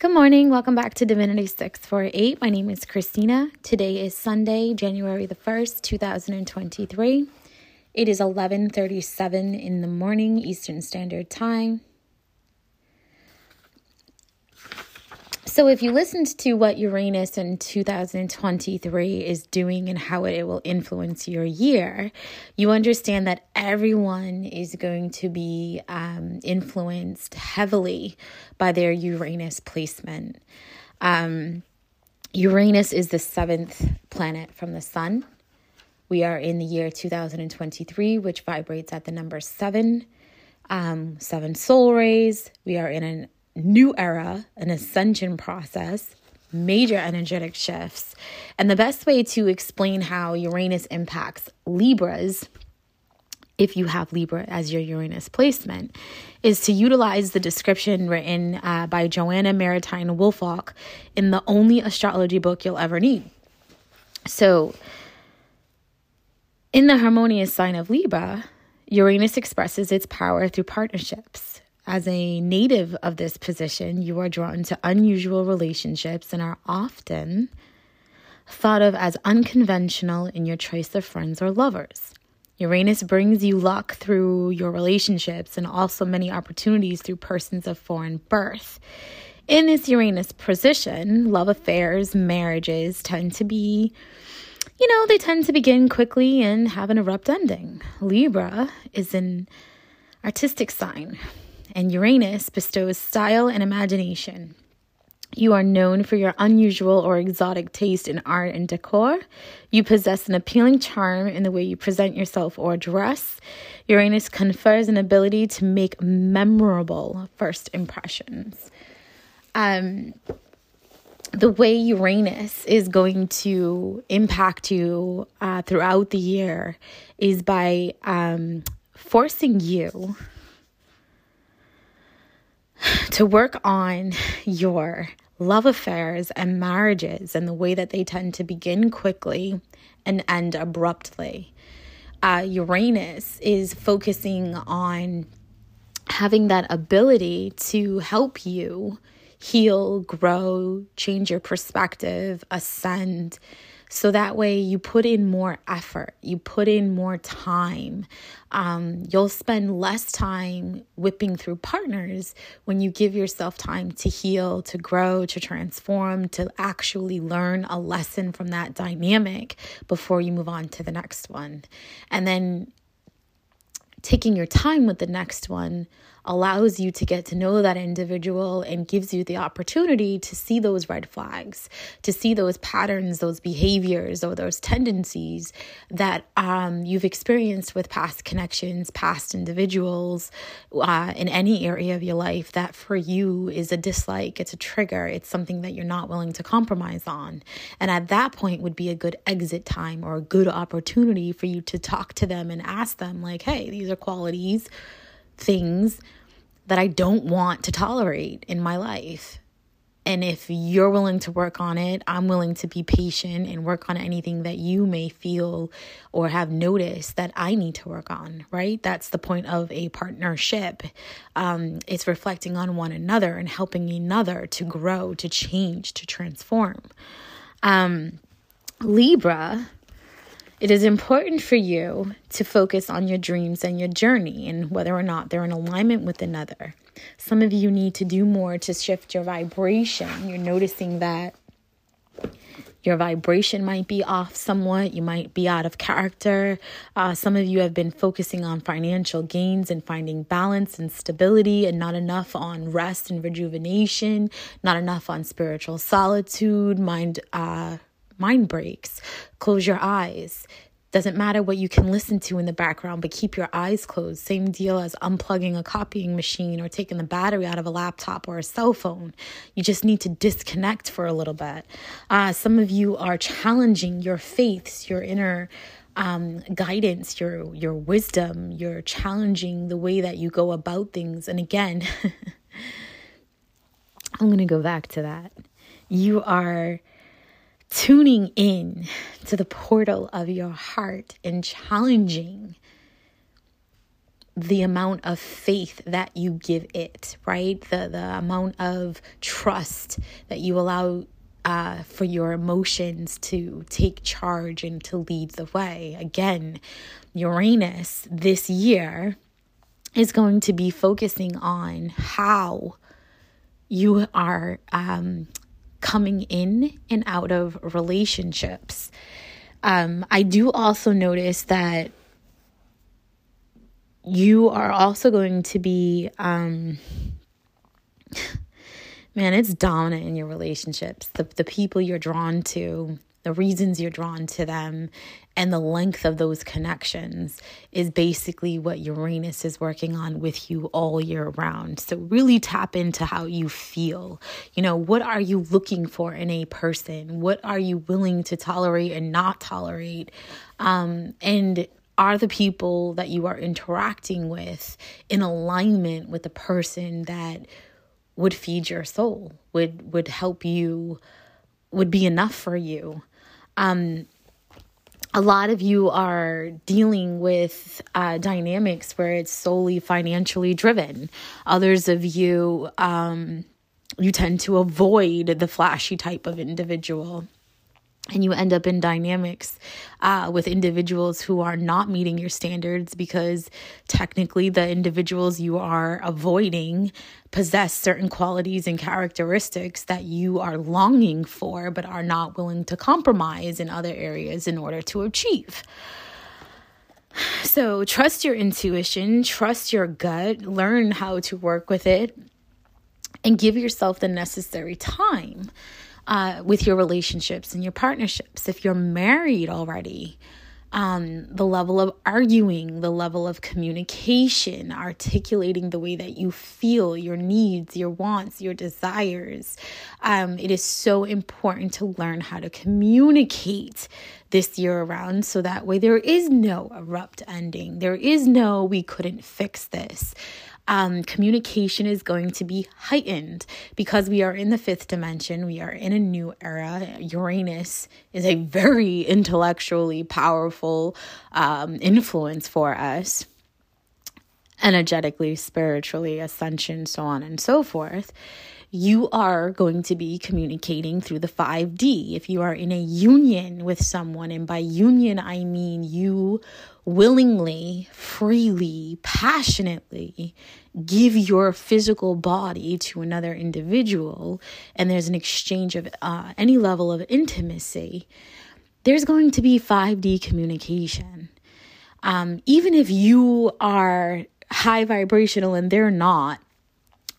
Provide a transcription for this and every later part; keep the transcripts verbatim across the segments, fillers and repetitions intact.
Good morning, welcome back to Divinity six forty-eight. My name is Christina. Today is Sunday, January the first, two thousand twenty-three. It is eleven thirty-seven in the morning, Eastern Standard Time. So if you listened to what Uranus in two thousand twenty-three is doing and how it will influence your year, you understand that everyone is going to be um, influenced heavily by their Uranus placement. Um, Uranus is the seventh planet from the sun. We are in the year two thousand twenty-three, which vibrates at the number seven, um, seven soul rays. We are in an new era, an ascension process, major energetic shifts. And the best way to explain how Uranus impacts Libras, if you have Libra as your Uranus placement, is to utilize the description written uh, by Joanna Maritain Woolfolk in the only astrology book you'll ever need. So in the harmonious sign of Libra, Uranus expresses its power through partnerships. As a native of this position, you are drawn to unusual relationships and are often thought of as unconventional in your choice of friends or lovers. Uranus brings you luck through your relationships and also many opportunities through persons of foreign birth. In this Uranus position, love affairs, marriages tend to be you know, they tend to begin quickly and have an abrupt ending. Libra is an artistic sign, and Uranus bestows style and imagination. You are known for your unusual or exotic taste in art and decor. You possess an appealing charm in the way you present yourself or dress. Uranus confers an ability to make memorable first impressions. Um, the way Uranus is going to impact you uh, throughout the year is by um, forcing you to work on your love affairs and marriages and the way that they tend to begin quickly and end abruptly. Uh, Uranus is focusing on having that ability to help you heal, grow, change your perspective, ascend. So that way you put in more effort, you put in more time. Um, you'll spend less time whipping through partners when you give yourself time to heal, to grow, to transform, to actually learn a lesson from that dynamic before you move on to the next one. And then taking your time with the next one allows you to get to know that individual and gives you the opportunity to see those red flags, to see those patterns, those behaviors, or those tendencies that um, you've experienced with past connections, past individuals uh, in any area of your life that for you is a dislike, it's a trigger, it's something that you're not willing to compromise on. And at that point would be a good exit time or a good opportunity for you to talk to them and ask them like, hey, these are qualities, things that I don't want to tolerate in my life. And if you're willing to work on it, I'm willing to be patient and work on anything that you may feel or have noticed that I need to work on, right? That's the point of a partnership. Um, it's reflecting on one another and helping another to grow, to change, to transform. Um, Libra, it is important for you to focus on your dreams and your journey and whether or not they're in alignment with another. Some of you need to do more to shift your vibration. You're noticing that your vibration might be off somewhat. You might be out of character. Uh, some of you have been focusing on financial gains and finding balance and stability and not enough on rest and rejuvenation, not enough on spiritual solitude, mind uh Mind breaks. Close your eyes. Doesn't matter what you can listen to in the background, but keep your eyes closed. Same deal as unplugging a copying machine or taking the battery out of a laptop or a cell phone. You just need to disconnect for a little bit. Uh, some of you are challenging your faiths, your inner um, guidance, your, your wisdom. You're challenging the way that you go about things. And again, I'm going to go back to that. You are tuning in to the portal of your heart and challenging the amount of faith that you give it, right? The the amount of trust that you allow uh, for your emotions to take charge and to lead the way. Again, Uranus this year is going to be focusing on how you are um, coming in and out of relationships. Um, I do also notice that you are also going to be, um, man, it's dominant in your relationships. The the people you're drawn to, the reasons you're drawn to them, and the length of those connections is basically what Uranus is working on with you all year round. So really tap into how you feel. You know, what are you looking for in a person? What are you willing to tolerate and not tolerate? Um, and are the people that you are interacting with in alignment with the person that would feed your soul, would would help you, would be enough for you? Um, a lot of you are dealing with uh, dynamics where it's solely financially driven. Others of you, um, you tend to avoid the flashy type of individual. And you end up in dynamics uh, with individuals who are not meeting your standards because technically the individuals you are avoiding possess certain qualities and characteristics that you are longing for but are not willing to compromise in other areas in order to achieve. So trust your intuition, trust your gut, learn how to work with it, and give yourself the necessary time. Uh, with your relationships and your partnerships. If you're married already, um, the level of arguing, the level of communication, articulating the way that you feel, your needs, your wants, your desires. Um, it is so important to learn how to communicate this year around, so that way there is no abrupt ending. There is no, we couldn't fix this. Um, communication is going to be heightened because we are in the fifth dimension. We are in a new era. Uranus is a very intellectually powerful um, influence for us, energetically, spiritually, ascension, so on and so forth. You are going to be communicating through the five D. If you are in a union with someone, and by union, I mean you willingly, freely, passionately give your physical body to another individual, and there's an exchange of uh, any level of intimacy, there's going to be five D communication. Um, even if you are high vibrational and they're not,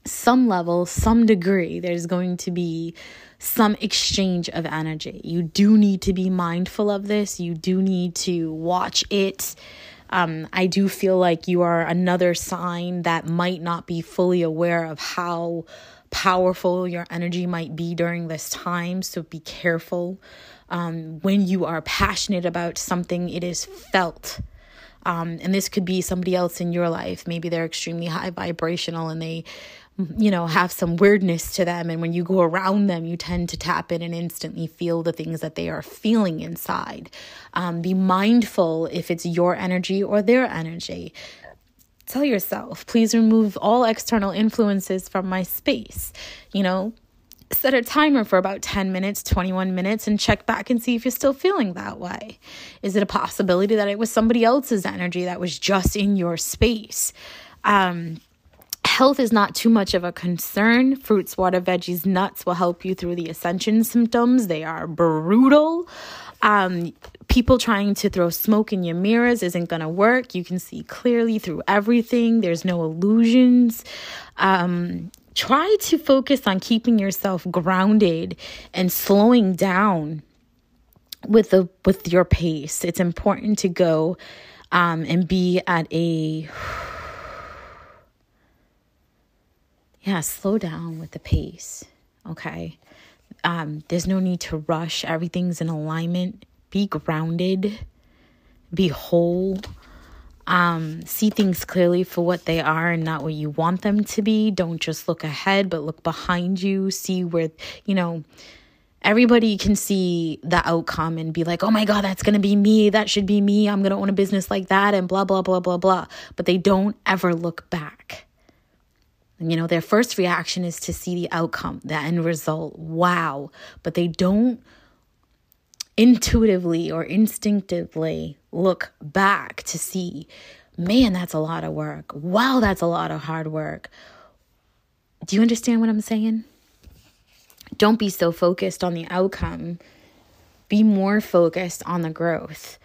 some level, some degree, there's going to be some exchange of energy. You do need to be mindful of this. You do need to watch it. Um, I do feel like you are another sign that might not be fully aware of how powerful your energy might be during this time. So be careful. Um, when you are passionate about something, it is felt. Um, and this could be somebody else in your life. Maybe they're extremely high vibrational and they, you know, have some weirdness to them. And when you go around them, you tend to tap in and instantly feel the things that they are feeling inside. Um, be mindful if it's your energy or their energy. Tell yourself, please remove all external influences from my space. You know, set a timer for about ten minutes, twenty-one minutes, and check back and see if you're still feeling that way. Is it a possibility that it was somebody else's energy that was just in your space? Um, health is not too much of a concern. Fruits, water, veggies, nuts will help you through the ascension symptoms. They are brutal. Um, people trying to throw smoke in your mirrors isn't going to work. You can see clearly through everything. There's no illusions. Um... Try to focus on keeping yourself grounded and slowing down with the with your pace. It's important to go um, and be at a yeah. Slow down with the pace. Okay, um, there's no need to rush. Everything's in alignment. Be grounded. Be whole. Um, see things clearly for what they are and not what you want them to be. Don't just look ahead, but look behind you. See where, you know, everybody can see the outcome and be like, oh my God, that's going to be me. That should be me. I'm going to own a business like that and blah, blah, blah, blah, blah. But they don't ever look back. You know, their first reaction is to see the outcome, the end result. Wow. But they don't intuitively or instinctively look back to see, man, that's a lot of work. Wow, that's a lot of hard work. Do you understand what I'm saying? Don't be so focused on the outcome. Be more focused on the growth.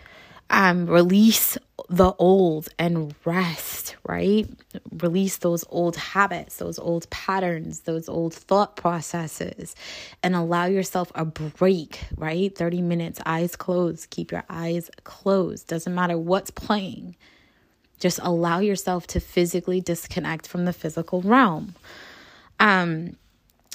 Um, release the old and rest, right? Release those old habits, those old patterns, those old thought processes, and allow yourself a break, right? thirty minutes, eyes closed. Keep your eyes closed. Doesn't matter what's playing. Just allow yourself to physically disconnect from the physical realm. Um,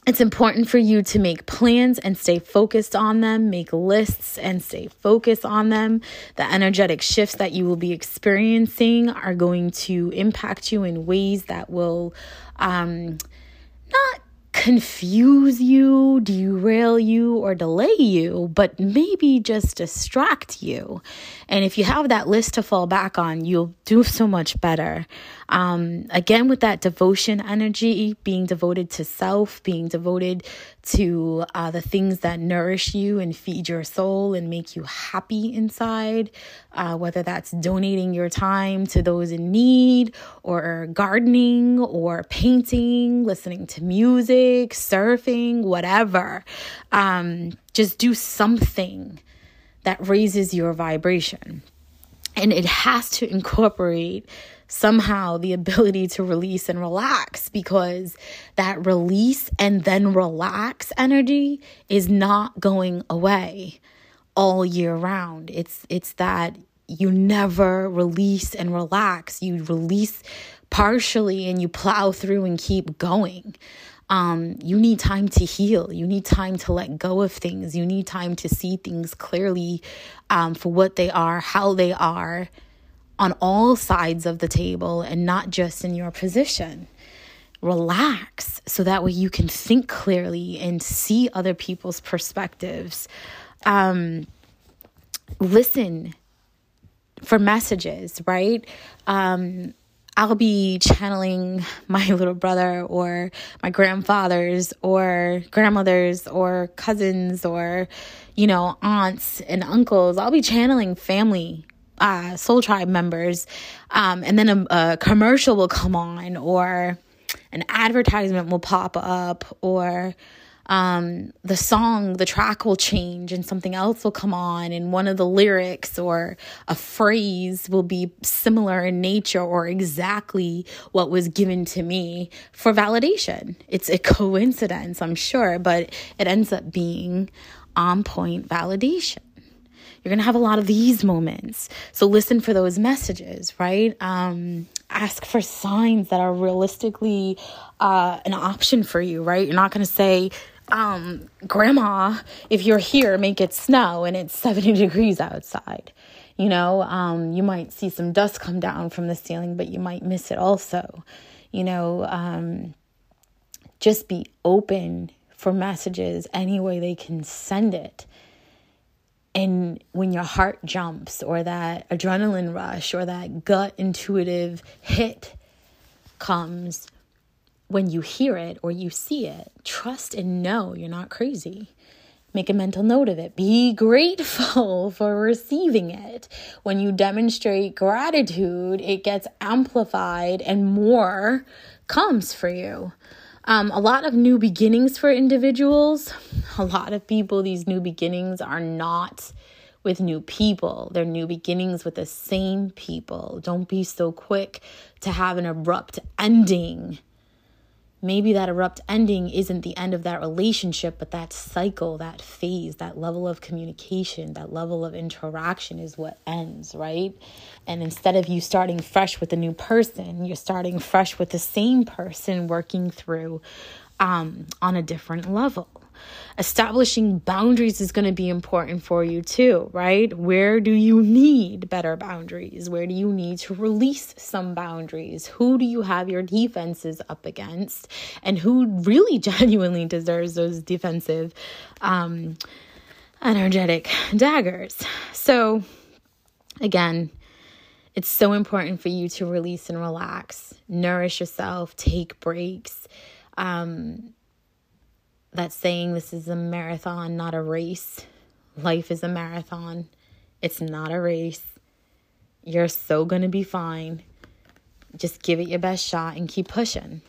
it's important for you to make plans and stay focused on them, make lists and stay focused on them. The energetic shifts that you will be experiencing are going to impact you in ways that will um, not confuse you, derail you, or delay you, but maybe just distract you. And if you have that list to fall back on, you'll do so much better. Um, again, with that devotion energy, being devoted to self, being devoted to uh, the things that nourish you and feed your soul and make you happy inside, uh, whether that's donating your time to those in need, or gardening, or painting, listening to music, surfing, whatever. Um, just do something that raises your vibration. And it has to incorporate somehow the ability to release and relax, because that release and then relax energy is not going away all year round. It's, it's that you never release and relax. You release partially and you plow through and keep going. Um, you need time to heal. You need time to let go of things. You need time to see things clearly um, for what they are, how they are, on all sides of the table and not just in your position. Relax so that way you can think clearly and see other people's perspectives. Um, listen for messages, right? Um I'll be channeling my little brother or my grandfathers or grandmothers or cousins or, you know, aunts and uncles. I'll be channeling family, uh, soul tribe members. Um, and then a, a commercial will come on, or an advertisement will pop up, or um, the song, the track will change and something else will come on, and one of the lyrics or a phrase will be similar in nature or exactly what was given to me for validation. It's a coincidence, I'm sure, but it ends up being on point validation. You're going to have a lot of these moments. So listen for those messages, right? Um, ask for signs that are realistically uh, an option for you, right? You're not going to say, um, Grandma, if you're here, make it snow and it's seventy degrees outside. You know, um, you might see some dust come down from the ceiling, but you might miss it also. You know, um, just be open for messages any way they can send it. And when your heart jumps, or that adrenaline rush, or that gut intuitive hit comes, when you hear it or you see it, trust and know you're not crazy. Make a mental note of it. Be grateful for receiving it. When you demonstrate gratitude, it gets amplified and more comes for you. Um, a lot of new beginnings for individuals. A lot of people, these new beginnings are not with new people. They're new beginnings with the same people. Don't be so quick to have an abrupt ending. Maybe that abrupt ending isn't the end of that relationship, but that cycle, that phase, that level of communication, that level of interaction is what ends, right? And instead of you starting fresh with a new person, you're starting fresh with the same person, working through um, on a different level. Establishing boundaries is going to be important for you too, right? Where do you need better boundaries? Where do you need to release some boundaries? Who do you have your defenses up against? And who really genuinely deserves those defensive, um, energetic daggers? So again, it's so important for you to release and relax, nourish yourself, take breaks. Um, that saying, this is a marathon, not a race. Life is a marathon. It's not a race. You're so going to be fine. Just give it your best shot and keep pushing.